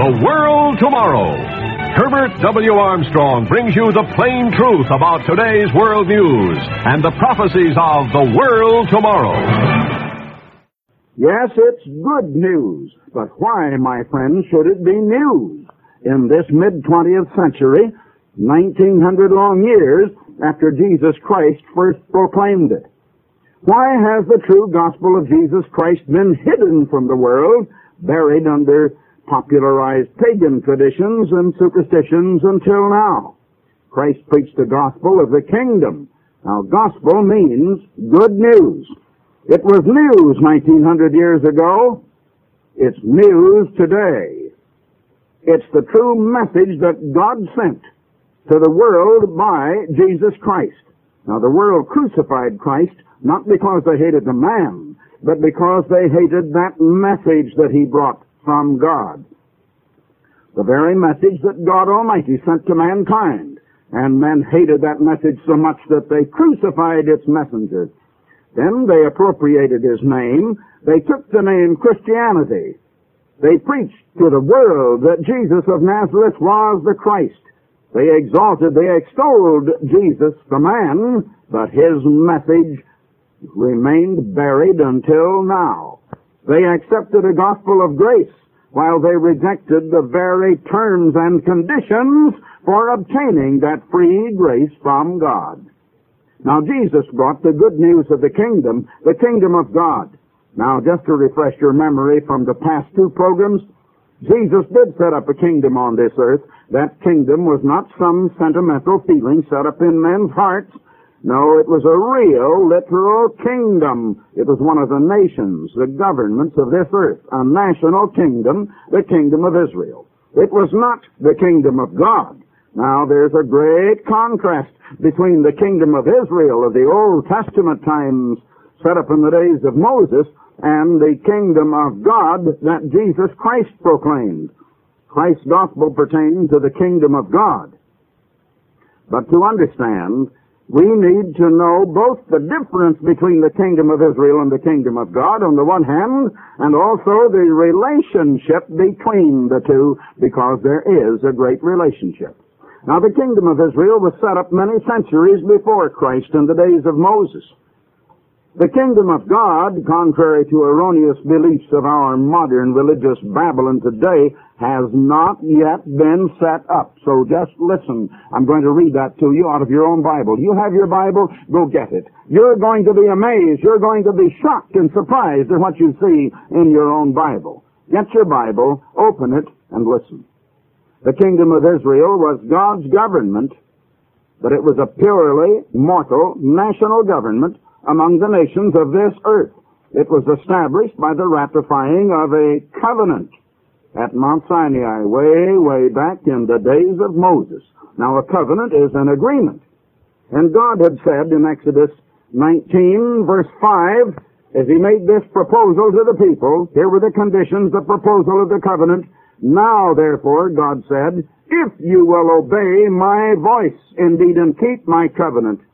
The World Tomorrow. Herbert W. Armstrong brings you the plain truth about today's world news and the prophecies of the world tomorrow. Yes, it's good news, but why, my friends, should it be news? In this mid-20th century, 1900 long years after Jesus Christ first proclaimed it. Why has the true gospel of Jesus Christ been hidden from the world, buried under popularized pagan traditions and superstitions until now? Christ preached the gospel of the kingdom. Now, gospel means good news. It was news 1900 years ago. It's news today. It's the true message that God sent to the world by Jesus Christ. Now, the world crucified Christ not because they hated the man, but because they hated that message that he brought from God. The very message that God Almighty sent to mankind. And men hated that message so much that they crucified its messenger. Then they appropriated his name. They took the name Christianity. They preached to the world that Jesus of Nazareth was the Christ. They extolled Jesus the man, but his message remained buried until now. They accepted a gospel of grace while they rejected the very terms and conditions for obtaining that free grace from God. Now, Jesus brought the good news of the kingdom of God. Now, just to refresh your memory from the past two programs, Jesus did set up a kingdom on this earth. That kingdom was not some sentimental feeling set up in men's hearts. No, it was a real, literal kingdom. It was one of the nations, the governments of this earth, a national kingdom, the kingdom of Israel. It was not the kingdom of God. Now, there's a great contrast between the kingdom of Israel of the Old Testament times, set up in the days of Moses, and the kingdom of God that Jesus Christ proclaimed. Christ's gospel pertains to the kingdom of God. But to understand, we need to know both the difference between the kingdom of Israel and the kingdom of God on the one hand, and also the relationship between the two, because there is a great relationship. Now, the kingdom of Israel was set up many centuries before Christ in the days of Moses. The kingdom of God, contrary to erroneous beliefs of our modern religious Babylon today, has not yet been set up. So just listen. I'm going to read that to you out of your own Bible. You have your Bible, go get it. You're going to be amazed. You're going to be shocked and surprised at what you see in your own Bible. Get your Bible, open it, and listen. The kingdom of Israel was God's government, but it was a purely mortal national government among the nations of this earth. It was established by the ratifying of a covenant at Mount Sinai, way, way back in the days of Moses. Now, a covenant is an agreement. And God had said in Exodus 19, verse 5, as he made this proposal to the people, here were the conditions, the proposal of the covenant. Now, therefore, God said, if you will obey my voice indeed and keep my covenant,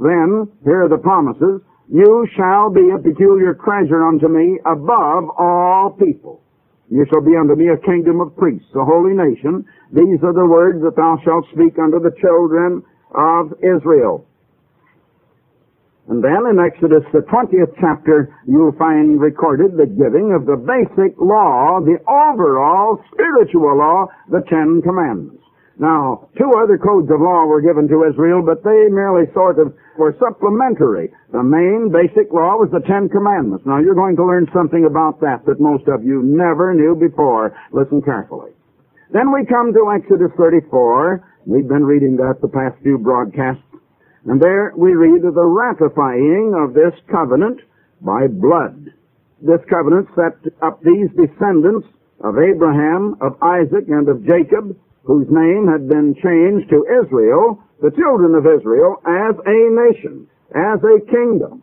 then, here are the promises, you shall be a peculiar treasure unto me above all people. You shall be unto me a kingdom of priests, a holy nation. These are the words that thou shalt speak unto the children of Israel. And then in Exodus, the 20th chapter, you'll find recorded the giving of the basic law, the overall spiritual law, the Ten Commandments. Now, two other codes of law were given to Israel, but they merely sort of were supplementary. The main basic law was the Ten Commandments. Now, you're going to learn something about that most of you never knew before. Listen carefully. Then we come to Exodus 34. We've been reading that the past few broadcasts. And there we read of the ratifying of this covenant by blood. This covenant set up these descendants of Abraham, of Isaac, and of Jacob, whose name had been changed to Israel, the children of Israel, as a nation, as a kingdom.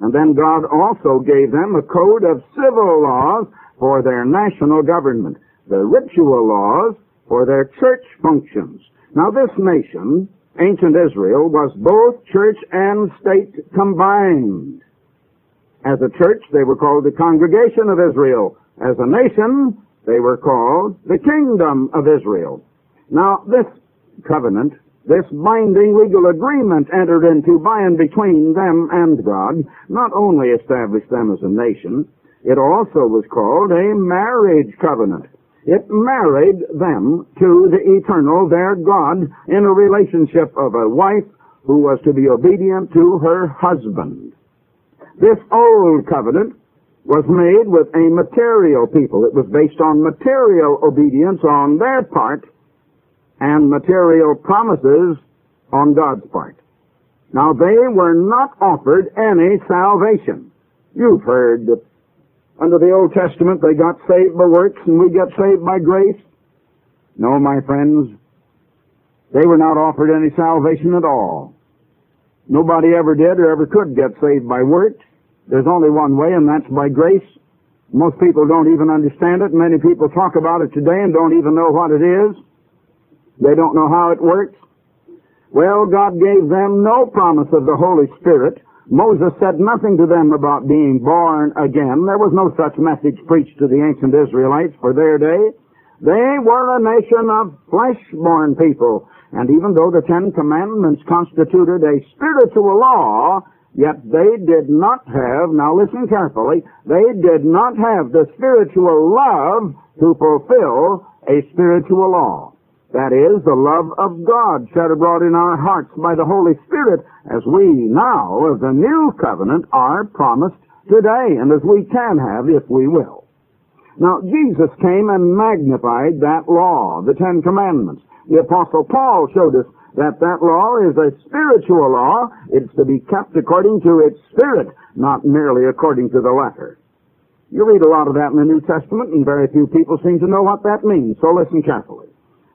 And then God also gave them a code of civil laws for their national government, the ritual laws for their church functions. Now, this nation, ancient Israel, was both church and state combined. As a church, they were called the Congregation of Israel. As a nation, They were called the Kingdom of Israel. Now, this covenant, this binding legal agreement entered into by and between them and God, not only established them as a nation, it also was called a marriage covenant. It married them to the eternal, their God, in a relationship of a wife who was to be obedient to her husband. This old covenant was made with a material people. It was based on material obedience on their part and material promises on God's part. Now, they were not offered any salvation. You've heard that under the Old Testament, they got saved by works and we got saved by grace. No, my friends, they were not offered any salvation at all. Nobody ever did or ever could get saved by works. There's only one way, and that's by grace. Most people don't even understand it. Many people talk about it today and don't even know what it is. They don't know how it works. Well, God gave them no promise of the Holy Spirit. Moses said nothing to them about being born again. There was no such message preached to the ancient Israelites for their day. They were a nation of flesh-born people. And even though the Ten Commandments constituted a spiritual law, yet they did not have, now listen carefully, they did not have the spiritual love to fulfill a spiritual law. That is, the love of God shed abroad in our hearts by the Holy Spirit, as we now, as the new covenant, are promised today, and as we can have if we will. Now, Jesus came and magnified that law, the Ten Commandments. The Apostle Paul showed us that that law is a spiritual law. It's to be kept according to its spirit, not merely according to the letter. You read a lot of that in the New Testament, and very few people seem to know what that means, so listen carefully.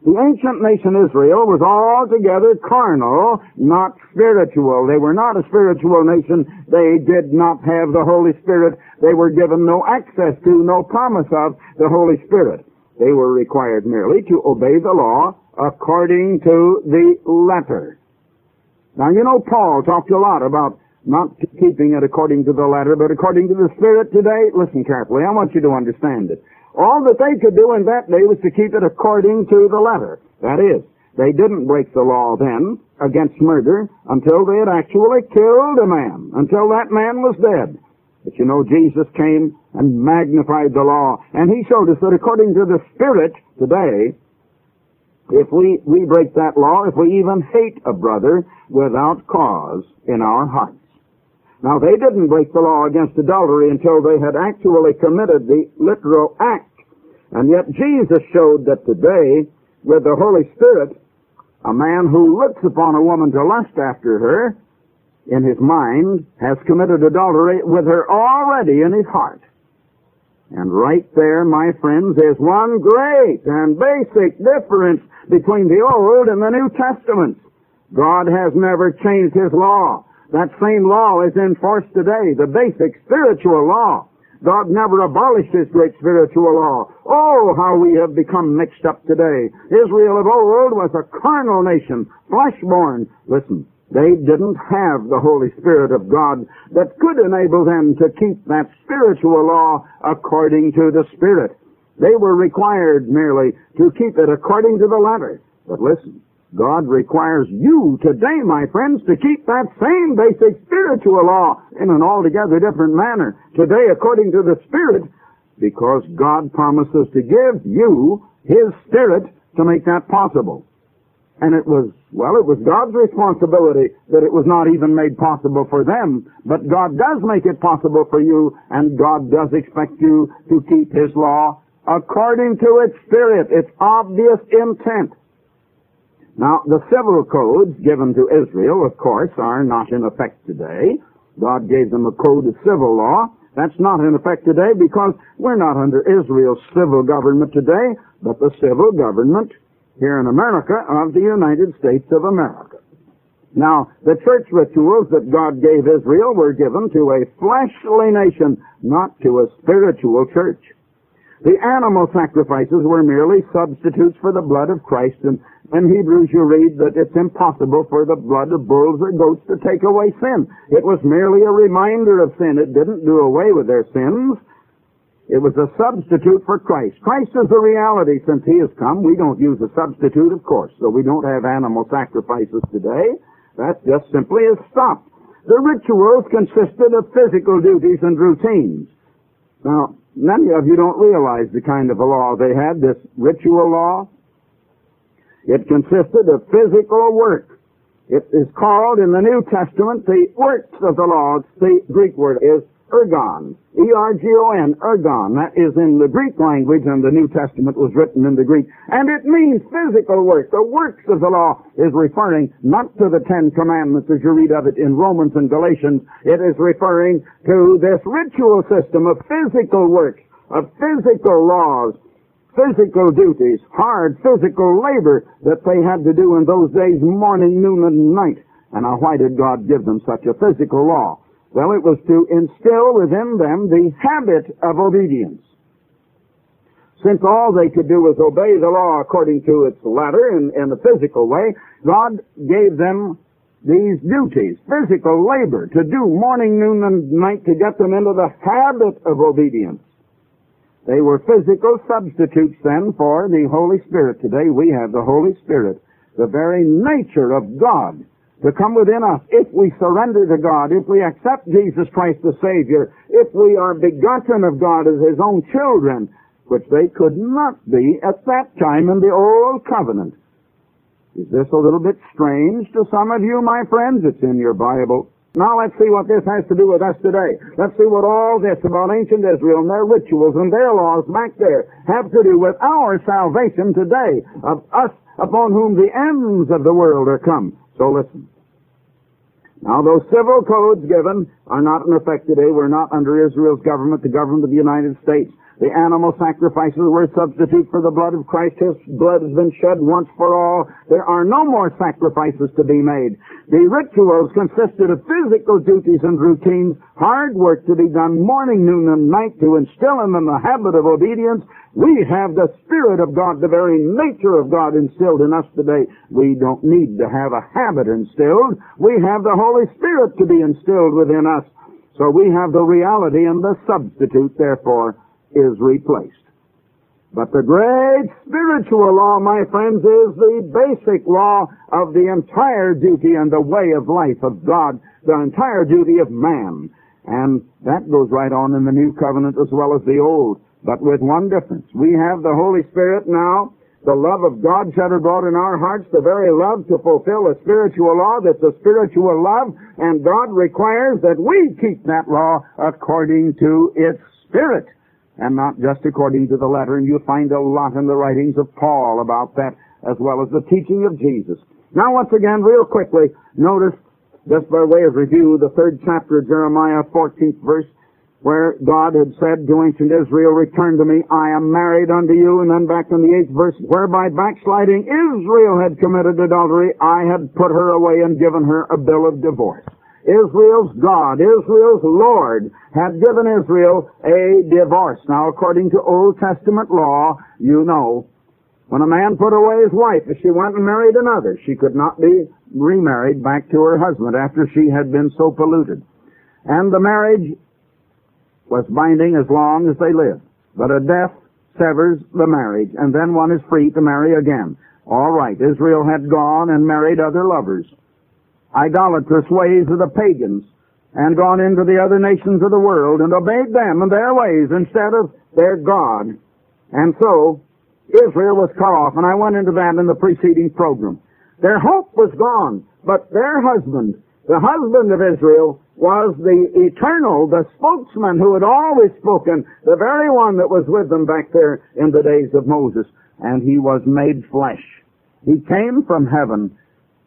The ancient nation Israel was altogether carnal, not spiritual. They were not a spiritual nation. They did not have the Holy Spirit. They were given no access to, no promise of the Holy Spirit. They were required merely to obey the law according to the letter. Now, you know, Paul talked a lot about not keeping it according to the letter, but according to the Spirit today. Listen carefully. I want you to understand it. All that they could do in that day was to keep it according to the letter. That is, they didn't break the law then against murder until they had actually killed a man, until that man was dead. But you know, Jesus came and magnified the law, and he showed us that according to the Spirit today, if we break that law, if we even hate a brother without cause in our hearts. Now, they didn't break the law against adultery until they had actually committed the literal act. And yet Jesus showed that today, with the Holy Spirit, a man who looks upon a woman to lust after her, in his mind, has committed adultery with her already in his heart. And right there, my friends, is one great and basic difference between the Old and the New Testaments. God has never changed his law. That same law is in force today, the basic spiritual law. God never abolished his great spiritual law. Oh, how we have become mixed up today. Israel of old was a carnal nation, flesh-born. Listen, they didn't have the Holy Spirit of God that could enable them to keep that spiritual law according to the Spirit. They were required merely to keep it according to the letter. But listen, God requires you today, my friends, to keep that same basic spiritual law in an altogether different manner. Today, according to the Spirit, because God promises to give you His Spirit to make that possible. And it was God's responsibility that it was not even made possible for them. But God does make it possible for you, and God does expect you to keep His law according to its Spirit, its obvious intent. Now, the civil codes given to Israel, of course, are not in effect today. God gave them a code of civil law. That's not in effect today because we're not under Israel's civil government today, but the civil government here in America of the United States of America. Now, the church rituals that God gave Israel were given to a fleshly nation, not to a spiritual church. The animal sacrifices were merely substitutes for the blood of Christ, and in Hebrews you read that it's impossible for the blood of bulls or goats to take away sin. It was merely a reminder of sin. It didn't do away with their sins. It was a substitute for Christ. Christ is the reality since he has come. We don't use a substitute, of course, so we don't have animal sacrifices today. That just simply is stopped. The rituals consisted of physical duties and routines. Now, many of you don't realize the kind of a law they had, this ritual law. It consisted of physical work. It is called in the New Testament the works of the law. The Greek word is Ergon, E-R-G-O-N, Ergon. That is in the Greek language, and the New Testament was written in the Greek. And it means physical work. The works of the law is referring not to the Ten Commandments as you read of it in Romans and Galatians. It is referring to this ritual system of physical works, of physical laws, physical duties, hard physical labor that they had to do in those days, morning, noon, and night. And now, why did God give them such a physical law? Well, it was to instill within them the habit of obedience. Since all they could do was obey the law according to its letter in a physical way, God gave them these duties, physical labor, to do morning, noon, and night to get them into the habit of obedience. They were physical substitutes then for the Holy Spirit. Today we have the Holy Spirit, the very nature of God, to come within us if we surrender to God, if we accept Jesus Christ the Savior, if we are begotten of God as His own children, which they could not be at that time in the Old Covenant. Is this a little bit strange to some of you, my friends? It's in your Bible. Now let's see what this has to do with us today. Let's see what all this about ancient Israel and their rituals and their laws back there have to do with our salvation today, of us upon whom the ends of the world are come. So listen. Now those civil codes given are not in effect today. We're not under Israel's government, the government of the United States. The animal sacrifices were a substitute for the blood of Christ. His blood has been shed once for all. There are no more sacrifices to be made. The rituals consisted of physical duties and routines, hard work to be done morning, noon, and night to instill in them the habit of obedience. We have the Spirit of God, the very nature of God instilled in us today. We don't need to have a habit instilled. We have the Holy Spirit to be instilled within us. So we have the reality, and the substitute, therefore, is replaced. But the great spiritual law, my friends, is the basic law of the entire duty and the way of life of God, the entire duty of man. And that goes right on in the New Covenant as well as the Old, but with one difference. We have the Holy Spirit now, the love of God shed abroad in our hearts, the very love to fulfill a spiritual law that's a spiritual love, and God requires that we keep that law according to its Spirit, and not just according to the letter. And you find a lot in the writings of Paul about that, as well as the teaching of Jesus. Now, once again, real quickly, notice, just by way of review, the 3rd chapter of Jeremiah, 14th verse, where God had said to ancient Israel, "Return to me, I am married unto you." And then back in the 8th verse, "Where by backsliding Israel had committed adultery, I had put her away and given her a bill of divorce." Israel's God, Israel's Lord, had given Israel a divorce. Now, according to Old Testament law, you know, when a man put away his wife, if she went and married another, she could not be remarried back to her husband after she had been so polluted. And the marriage was binding as long as they lived. But a death severs the marriage, and then one is free to marry again. All right, Israel had gone and married other lovers, idolatrous ways of the pagans, and gone into the other nations of the world and obeyed them and their ways instead of their God. And so Israel was cut off, and I went into that in the preceding program. Their hope was gone, but their husband, the husband of Israel, was the eternal, the spokesman who had always spoken, the very one that was with them back there in the days of Moses. And he was made flesh. He came from heaven.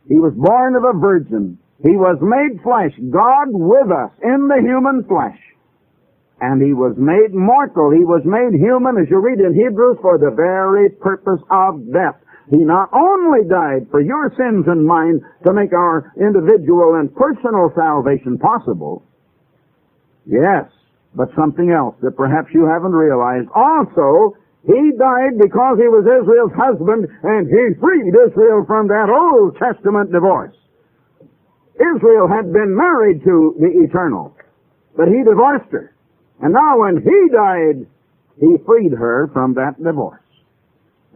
He was born of a virgin. He was made flesh, God with us in the human flesh. And he was made mortal. He was made human, as you read in Hebrews, for the very purpose of death. He not only died for your sins and mine to make our individual and personal salvation possible, yes, but something else that perhaps you haven't realized. Also, he died because he was Israel's husband, and he freed Israel from that Old Testament divorce. Israel had been married to the eternal, but he divorced her. And now when he died, He freed her from that divorce.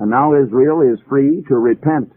And now Israel is free to repent.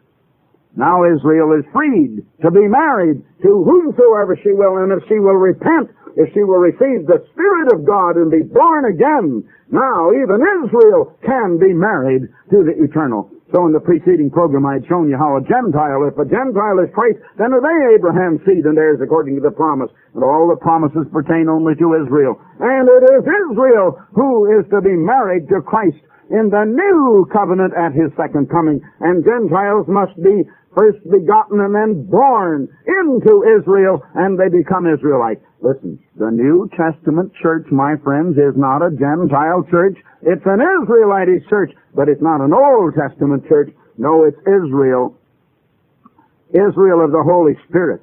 Now Israel is freed to be married to whomsoever she will, and if she will repent, if she will receive the Spirit of God and be born again, now even Israel can be married to the eternal. So in the preceding program I had shown you how a Gentile, if a Gentile is Christ, then are they Abraham's seed and theirs according to the promise. And all the promises pertain only to Israel. And it is Israel who is to be married to Christ in the new covenant at His second coming. And Gentiles must be first begotten and then born into Israel, and they become Israelites. Listen, the New Testament church, my friends, is not a Gentile church. It's an Israelite church, but it's not an Old Testament church. No, it's Israel. Israel of the Holy Spirit.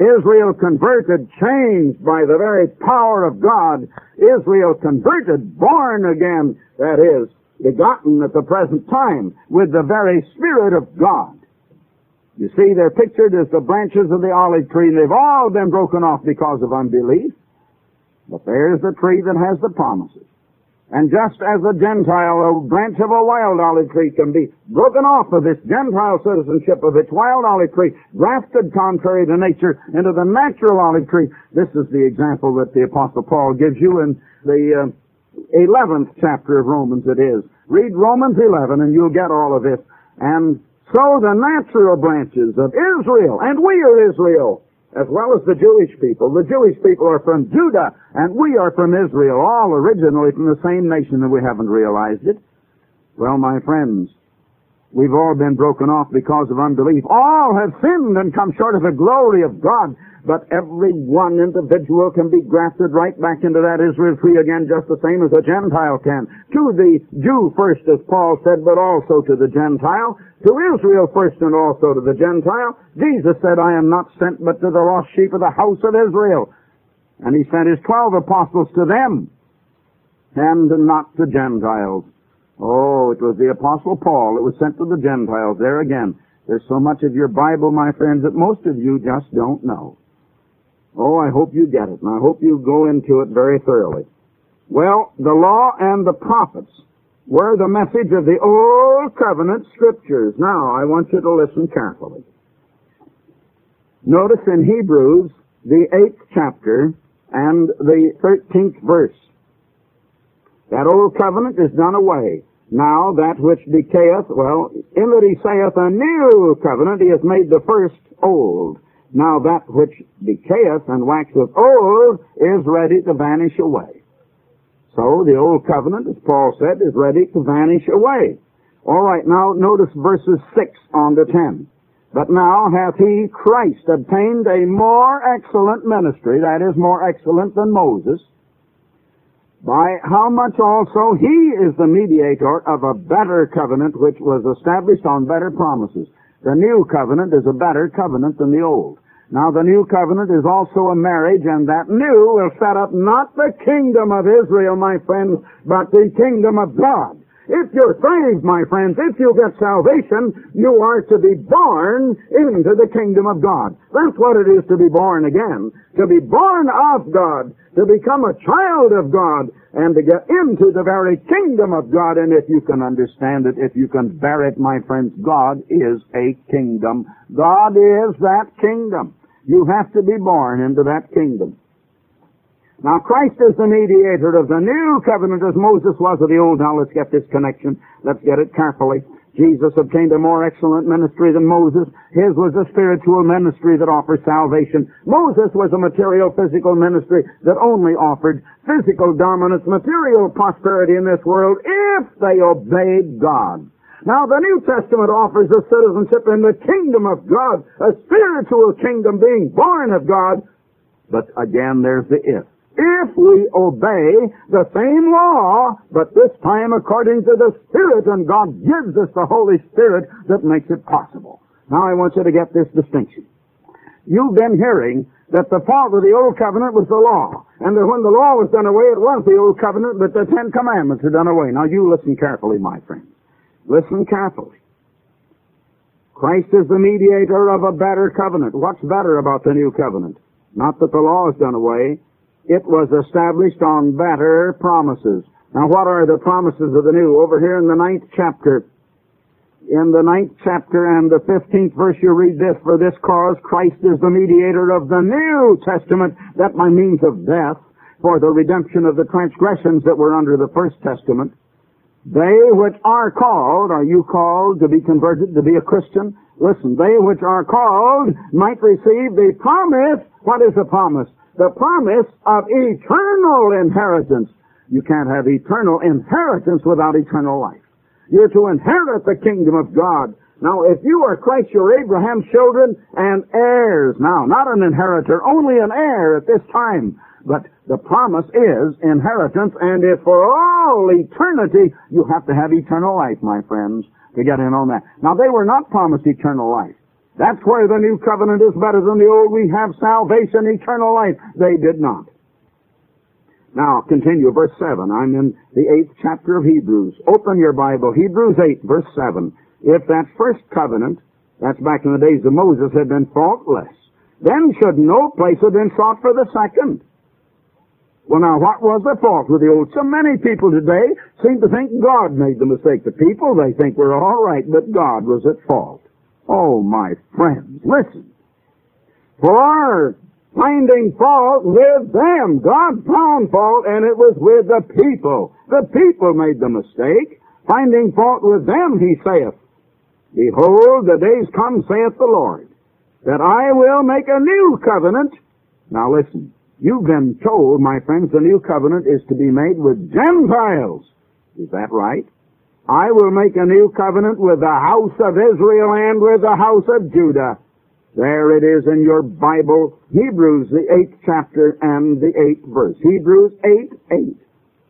Israel converted, changed by the very power of God. Israel converted, born again, that is, begotten at the present time with the very Spirit of God. You see, they're pictured as the branches of the olive tree, and they've all been broken off because of unbelief. But there's the tree that has the promises. And just as a Gentile, a branch of a wild olive tree can be broken off of its Gentile citizenship of its wild olive tree, grafted contrary to nature into the natural olive tree. This is the example that the Apostle Paul gives you in the 11th chapter of Romans, it is. Read Romans 11, and you'll get all of this. And so the natural branches of Israel, and we are Israel, as well as the Jewish people. The Jewish people are from Judah, and we are from Israel, all originally from the same nation, and we haven't realized it. Well, my friends, we've all been broken off because of unbelief. All have sinned and come short of the glory of God, but every one individual can be grafted right back into that Israel tree again, just the same as a Gentile can. To the Jew first, as Paul said, but also to the Gentile. To Israel first and also to the Gentile. Jesus said, I am not sent but to the lost sheep of the house of Israel. And He sent His 12 apostles to them, and not to Gentiles. Oh, it was the Apostle Paul that was sent to the Gentiles. There again, there's so much of your Bible, my friends, that most of you just don't know. Oh, I hope you get it, and I hope you go into it very thoroughly. Well, the law and the prophets were the message of the Old Covenant Scriptures. Now, I want you to listen carefully. Notice in Hebrews, the 8th chapter and the 13th verse. That old covenant is done away. Now that which decayeth, well, in that He saith a new covenant, He hath made the first old. Now that which decayeth and waxeth old is ready to vanish away. So the old covenant, as Paul said, is ready to vanish away. All right, now notice verses 6 on to 10. But now hath He, Christ, obtained a more excellent ministry, that is, more excellent than Moses, by how much also He is the mediator of a better covenant which was established on better promises. The new covenant is a better covenant than the old. Now the new covenant is also a marriage, and that new will set up not the kingdom of Israel, my friends, but the kingdom of God. If you're saved, my friends, if you get salvation, you are to be born into the kingdom of God. That's what it is to be born again, to be born of God, to become a child of God, and to get into the very kingdom of God. And if you can understand it, if you can bear it, my friends, God is a kingdom. God is that kingdom. You have to be born into that kingdom. Now, Christ is the mediator of the new covenant as Moses was of the old. Now, let's get this connection. Let's get it carefully. Jesus obtained a more excellent ministry than Moses. His was a spiritual ministry that offers salvation. Moses was a material, physical ministry that only offered physical dominance, material prosperity in this world if they obeyed God. Now, the New Testament offers a citizenship in the kingdom of God, a spiritual kingdom being born of God. But again, there's the if. If we obey the same law, but this time according to the Spirit, and God gives us the Holy Spirit that makes it possible. Now I want you to get this distinction. You've been hearing that the fault of the Old Covenant was the law, and that when the law was done away, it was the Old Covenant, but the Ten Commandments are done away. Now you listen carefully, my friend. Listen carefully. Christ is the mediator of a better covenant. What's better about the New Covenant? Not that the law is done away. It was established on better promises. Now, what are the promises of the new? Over here in the 9th chapter. In the 9th chapter and the 15th verse, you read this: "For this cause Christ is the mediator of the New Testament, that by means of death, for the redemption of the transgressions that were under the First Testament. They which are called," are you called to be converted, to be a Christian? Listen, "they which are called might receive the promise." What is the promise? The promise of eternal inheritance. You can't have eternal inheritance without eternal life. You're to inherit the kingdom of God. Now, if you are Christ, you're Abraham's children and heirs. Now, not an inheritor, only an heir at this time. But the promise is inheritance, and if for all eternity, you have to have eternal life, my friends, to get in on that. Now, they were not promised eternal life. That's where the new covenant is better than the old. We have salvation, eternal life. They did not. Now, continue, verse 7. I'm in the 8th chapter of Hebrews. Open your Bible, Hebrews 8, verse 7. "If that first covenant," that's back in the days of Moses, "had been faultless, then should no place have been sought for the second." Well, now, what was the fault with the old? So many people today seem to think God made the mistake. The people, they think, we're all right, but God was at fault. Oh, my friends, listen. "For finding fault with them," God found fault, and it was with the people. The people made the mistake. "Finding fault with them, he saith, Behold, the days come, saith the Lord, that I will make a new covenant." Now listen, you've been told, my friends, the new covenant is to be made with Gentiles. Is that right? "I will make a new covenant with the house of Israel and with the house of Judah." There it is in your Bible, Hebrews, the 8th chapter and the 8th verse. Hebrews 8:8.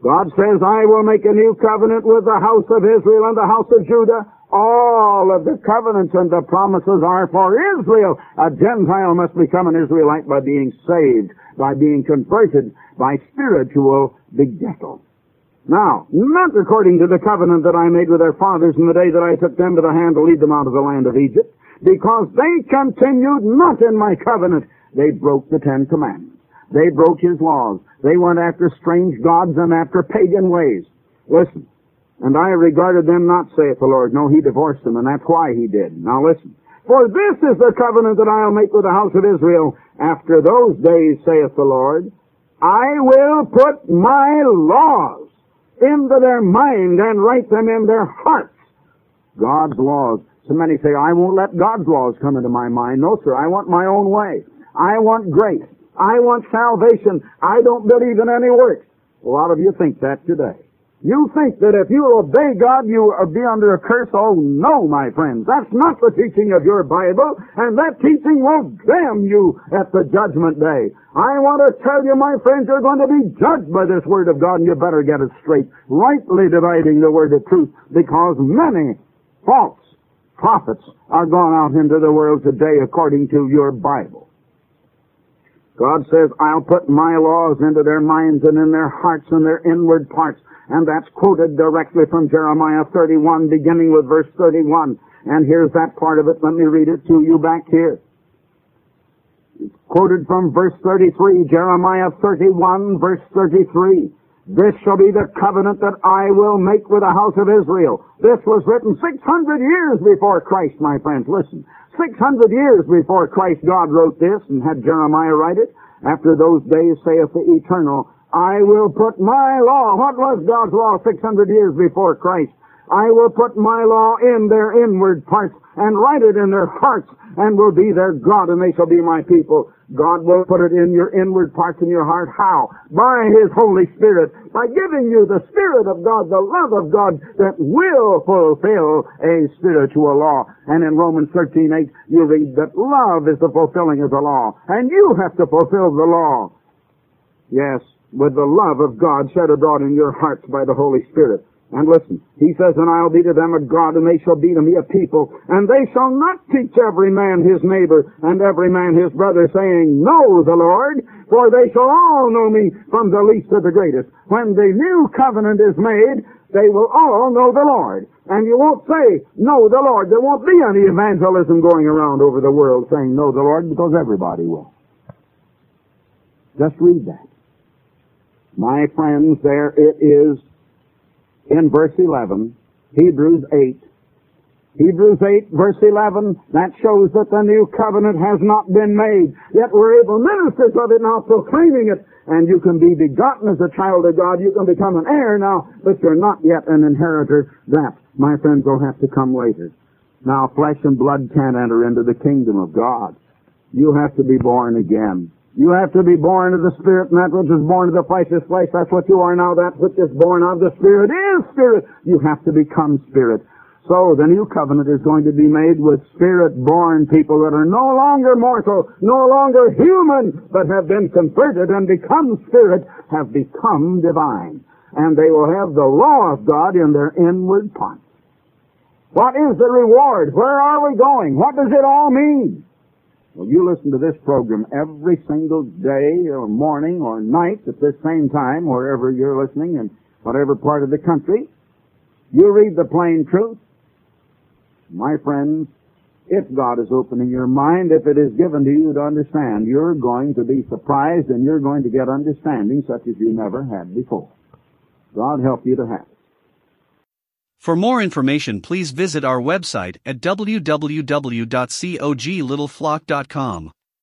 God says, "I will make a new covenant with the house of Israel and the house of Judah." All of the covenants and the promises are for Israel. A Gentile must become an Israelite by being saved, by being converted, by spiritual begettal. "Now, not according to the covenant that I made with their fathers in the day that I took them by the hand to lead them out of the land of Egypt, because they continued not in my covenant." They broke the 10 Commandments. They broke his laws. They went after strange gods and after pagan ways. Listen. "And I regarded them not, saith the Lord." No, he divorced them, and that's why he did. Now listen. "For this is the covenant that I'll make with the house of Israel after those days, saith the Lord. I will put my laws into their mind and write them in their hearts." God's laws. So many say, "I won't let God's laws come into my mind." No, sir, I want my own way. I want grace. I want salvation. I don't believe in any works. A lot of you think that today. You think that if you obey God, you will be under a curse. Oh, no, my friends. That's not the teaching of your Bible, and that teaching will damn you at the judgment day. I want to tell you, my friends, you're going to be judged by this Word of God, and you better get it straight, rightly dividing the Word of truth, because many false prophets are gone out into the world today according to your Bible. God says, "I'll put my laws into their minds and in their hearts and their inward parts." And that's quoted directly from Jeremiah 31, beginning with verse 31. And here's that part of it. Let me read it to you back here. It's quoted from verse 33, Jeremiah 31, verse 33. "This shall be the covenant that I will make with the house of Israel." This was written 600 years before Christ, my friends. Listen, 600 years before Christ, God wrote this and had Jeremiah write it. "After those days, saith the eternal, I will put my law." What was God's law 600 years before Christ? "I will put my law in their inward parts and write it in their hearts, and will be their God, and they shall be my people." God will put it in your inward parts and your heart. How? By His Holy Spirit. By giving you the Spirit of God, the love of God that will fulfill a spiritual law. And in Romans 13:8, you read that love is the fulfilling of the law. And you have to fulfill the law. Yes, with the love of God shed abroad in your hearts by the Holy Spirit. And listen, He says, "And I'll be to them a God, and they shall be to me a people. And they shall not teach every man his neighbor, and every man his brother, saying, Know the Lord, for they shall all know me, from the least to the greatest." When the new covenant is made, they will all know the Lord. And you won't say, "Know the Lord." There won't be any evangelism going around over the world saying, "Know the Lord," because everybody will. Just read that. My friends, there it is in verse 11, Hebrews 8. Hebrews 8, verse 11, that shows that the new covenant has not been made. Yet we're able ministers of it now, proclaiming it. And you can be begotten as a child of God. You can become an heir now, but you're not yet an inheritor. That, my friends, will have to come later. Now, flesh and blood can't enter into the kingdom of God. You have to be born again. You have to be born of the Spirit, and that which is born of the flesh is flesh. That's what you are now. That which is born of the Spirit is Spirit. You have to become Spirit. So the new covenant is going to be made with Spirit-born people that are no longer mortal, no longer human, but have been converted and become Spirit, have become divine. And they will have the law of God in their inward parts. What is the reward? Where are we going? What does it all mean? Well, you listen to this program every single day or morning or night at this same time, wherever you're listening in whatever part of the country. You read the plain truth. My friends, if God is opening your mind, if it is given to you to understand, you're going to be surprised and you're going to get understanding such as you never had before. God help you to have it. For more information, please visit our website at www.coglittleflock.com.